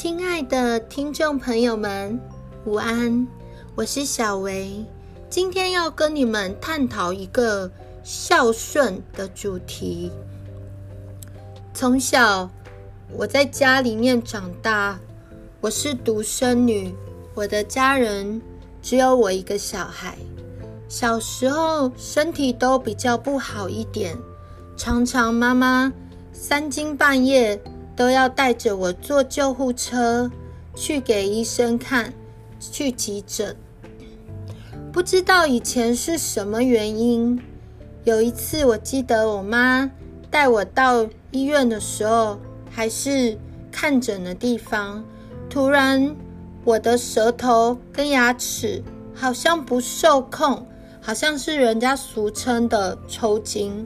亲爱的听众朋友们，午安，我是小维，今天要跟你们探讨一个孝顺的主题。从小我在家里面长大，我是独生女，我的家人只有我一个小孩。小时候身体都比较不好一点，常常妈妈三更半夜都要带着我坐救护车去给医生看，去急诊。不知道以前是什么原因，有一次我记得我妈带我到医院的时候，还是看诊的地方，突然我的舌头跟牙齿好像不受控，好像是人家俗称的抽筋。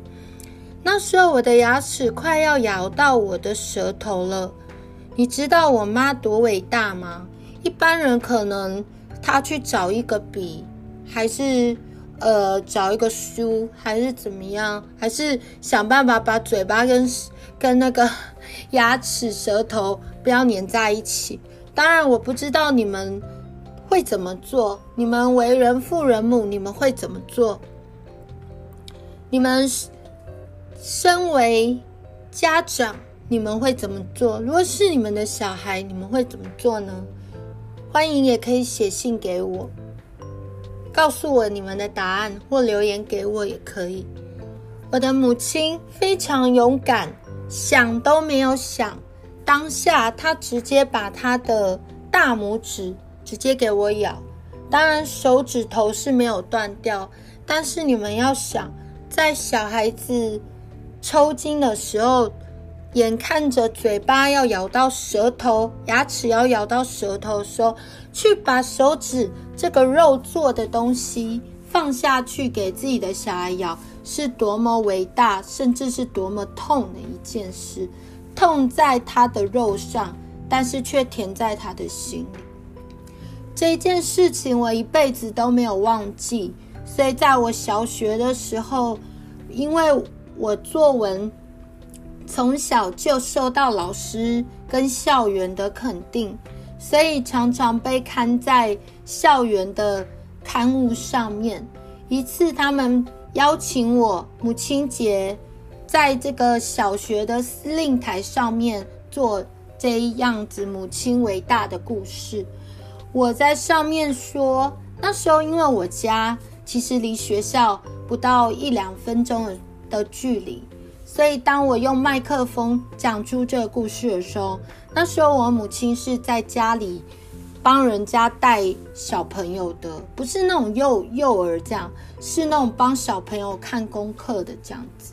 那时候我的牙齿快要咬到我的舌头了。你知道我妈多伟大吗？一般人可能她去找一个笔，还是找一个书，还是怎么样，还是想办法把嘴巴跟那个牙齿舌头不要粘在一起。当然我不知道你们会怎么做，你们为人父人母，你们会怎么做？你们身为家长，你们会怎么做？如果是你们的小孩，你们会怎么做呢？欢迎也可以写信给我，告诉我你们的答案，或留言给我也可以。我的母亲非常勇敢，想都没有想，当下她直接把她的大拇指直接给我咬，当然手指头是没有断掉，但是你们要想，在小孩子抽筋的时候，眼看着嘴巴要咬到舌头，牙齿要咬到舌头的时候，去把手指这个肉做的东西放下去给自己的小孩咬，是多么伟大，甚至是多么痛的一件事。痛在他的肉上，但是却甜在他的心里。这件事情我一辈子都没有忘记，所以在我小学的时候，因为我作文从小就受到老师跟校园的肯定，所以常常被刊在校园的刊物上面。一次他们邀请我母亲节在这个小学的司令台上面做这样子母亲伟大的故事，我在上面说，那时候因为我家其实离学校不到1-2分钟的距离，所以当我用麦克风讲出这个故事的时候，那时候我母亲是在家里帮人家带小朋友的，不是那种幼儿这样，是那种帮小朋友看功课的这样子。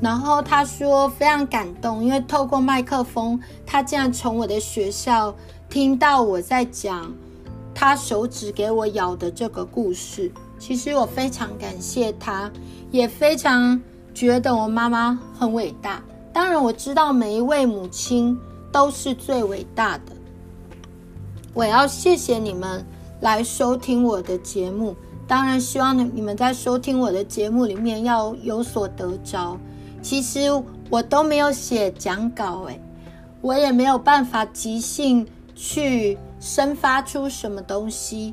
然后她说非常感动，因为透过麦克风，她竟然从我的学校听到我在讲她手指给我咬的这个故事。其实我非常感谢她，也非常觉得我妈妈很伟大。当然我知道每一位母亲都是最伟大的。我要谢谢你们来收听我的节目，当然希望你们在收听我的节目里面要有所得着。其实我都没有写讲稿，我也没有办法即兴去生发出什么东西，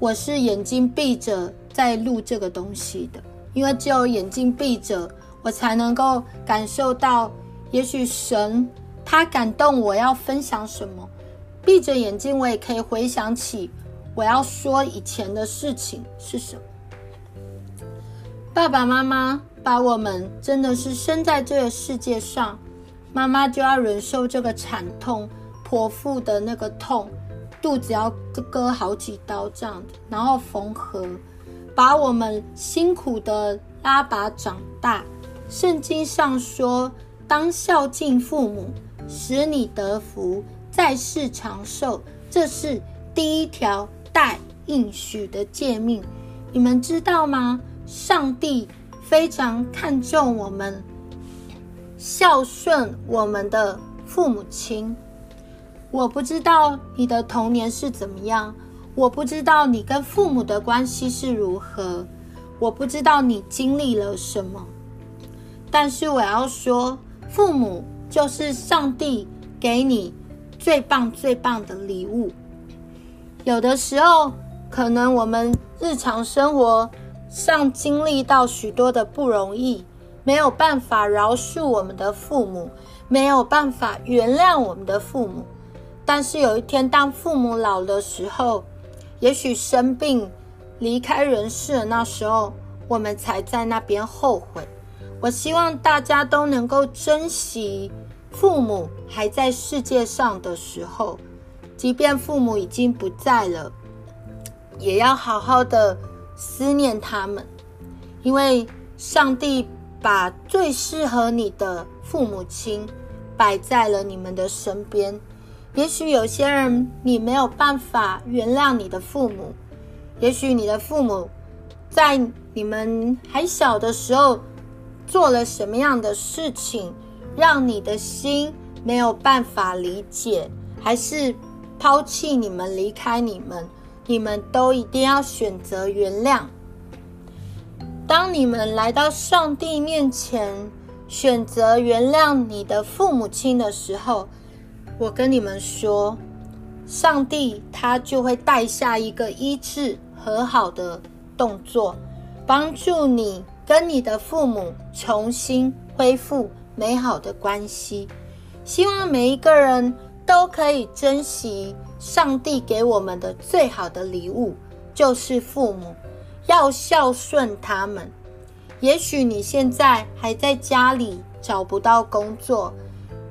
我是眼睛闭着在录这个东西的。因为只有眼睛闭着，我才能够感受到，也许神他感动我要分享什么。闭着眼睛我也可以回想起我要说以前的事情是什么。爸爸妈妈把我们真的是生在这个世界上，妈妈就要忍受这个惨痛，剖腹的那个痛，肚子要割好几刀这样子，然后缝合，把我们辛苦的拉拔长大。圣经上说，当孝敬父母，使你得福，在世长寿，这是第一条带应许的诫命。你们知道吗？上帝非常看重我们孝顺我们的父母亲。我不知道你的童年是怎么样，我不知道你跟父母的关系是如何，我不知道你经历了什么，但是我要说，父母就是上帝给你最棒最棒的礼物。有的时候可能我们日常生活上经历到许多的不容易，没有办法饶恕我们的父母，没有办法原谅我们的父母，但是有一天当父母老的时候，也许生病离开人世的那时候，我们才在那边后悔。我希望大家都能够珍惜父母还在世界上的时候，即便父母已经不在了，也要好好的思念他们，因为上帝把最适合你的父母亲摆在了你们的身边。也许有些人你没有办法原谅你的父母，也许你的父母在你们还小的时候做了什么样的事情，让你的心没有办法理解，还是抛弃你们离开你们，你们都一定要选择原谅。当你们来到上帝面前，选择原谅你的父母亲的时候，我跟你们说，上帝他就会带下一个医治和好的动作，帮助你跟你的父母重新恢复美好的关系。希望每一个人都可以珍惜上帝给我们的最好的礼物，就是父母，要孝顺他们。也许你现在还在家里找不到工作，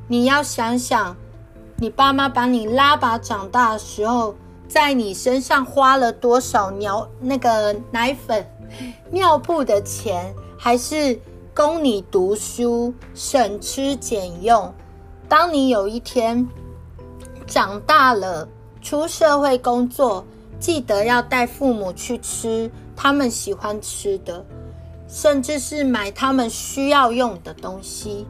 你要想想，你爸妈把你拉拔长大的时候，在你身上花了多少奶粉、尿布的钱，还是供你读书，省吃俭用。当你有一天长大了，出社会工作，记得要带父母去吃他们喜欢吃的，甚至是买他们需要用的东西。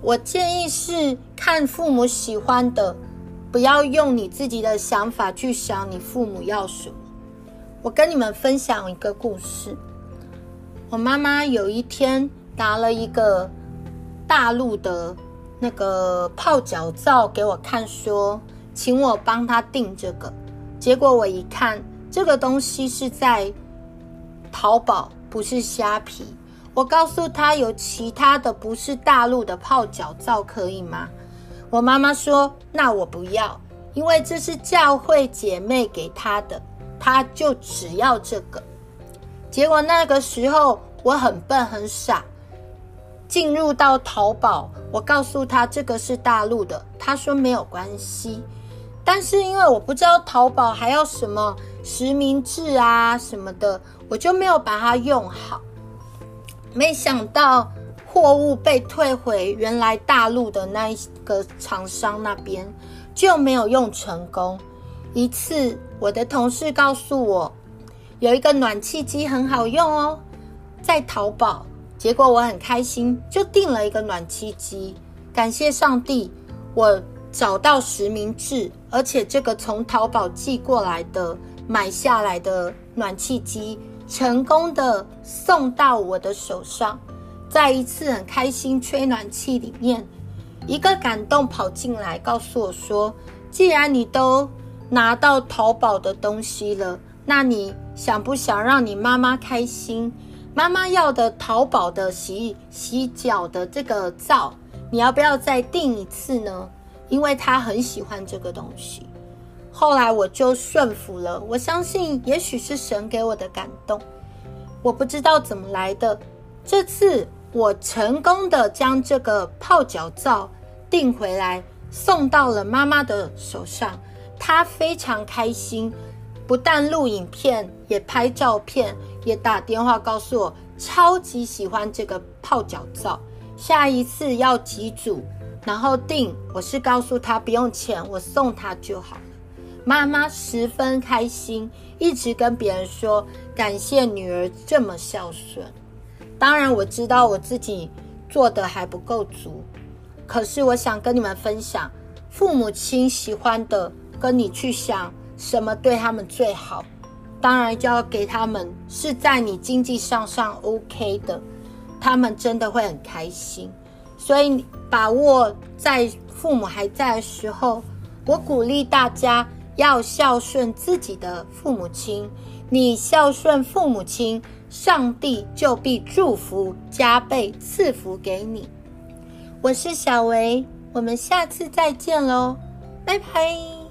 我建议是看父母喜欢的，不要用你自己的想法去想你父母要什么。我跟你们分享一个故事。我妈妈有一天拿了一个大陆的那个泡脚皂给我看，说请我帮她订这个。结果我一看，这个东西是在淘宝，不是虾皮。我告诉她有其他的不是大陆的泡脚皂可以吗？我妈妈说那我不要，因为这是教会姐妹给她的，她就只要这个。结果那个时候我很笨很傻，进入到淘宝，我告诉她这个是大陆的，她说没有关系。但是因为我不知道淘宝还要什么实名制啊什么的，我就没有把它用好。没想到货物被退回原来大陆的那个厂商那边，就没有用成功。一次我的同事告诉我，有一个暖气机很好用哦，在淘宝。结果我很开心，就订了一个暖气机。感谢上帝，我找到实名制，而且这个从淘宝寄过来的买下来的暖气机成功的送到我的手上。在一次很开心吹暖气里面，一个感动跑进来告诉我说，既然你都拿到淘宝的东西了，那你想不想让你妈妈开心？妈妈要的淘宝的洗脚的这个皂，你要不要再订一次呢？因为他很喜欢这个东西。后来我就顺服了，我相信也许是神给我的感动，我不知道怎么来的。这次我成功的将这个泡脚皂订回来，送到了妈妈的手上，她非常开心，不但录影片，也拍照片，也打电话告诉我超级喜欢这个泡脚皂，下一次要几组然后订。我是告诉他不用钱，我送他就好了。妈妈十分开心，一直跟别人说感谢女儿这么孝顺。当然我知道我自己做的还不够足，可是我想跟你们分享，父母亲喜欢的，跟你去想什么对他们最好，当然就要给他们是在你经济上 OK 的，他们真的会很开心。所以把握在父母还在的时候，我鼓励大家要孝顺自己的父母亲，你孝顺父母亲，上帝就必祝福加倍赐福给你。我是小维，我们下次再见咯，拜拜。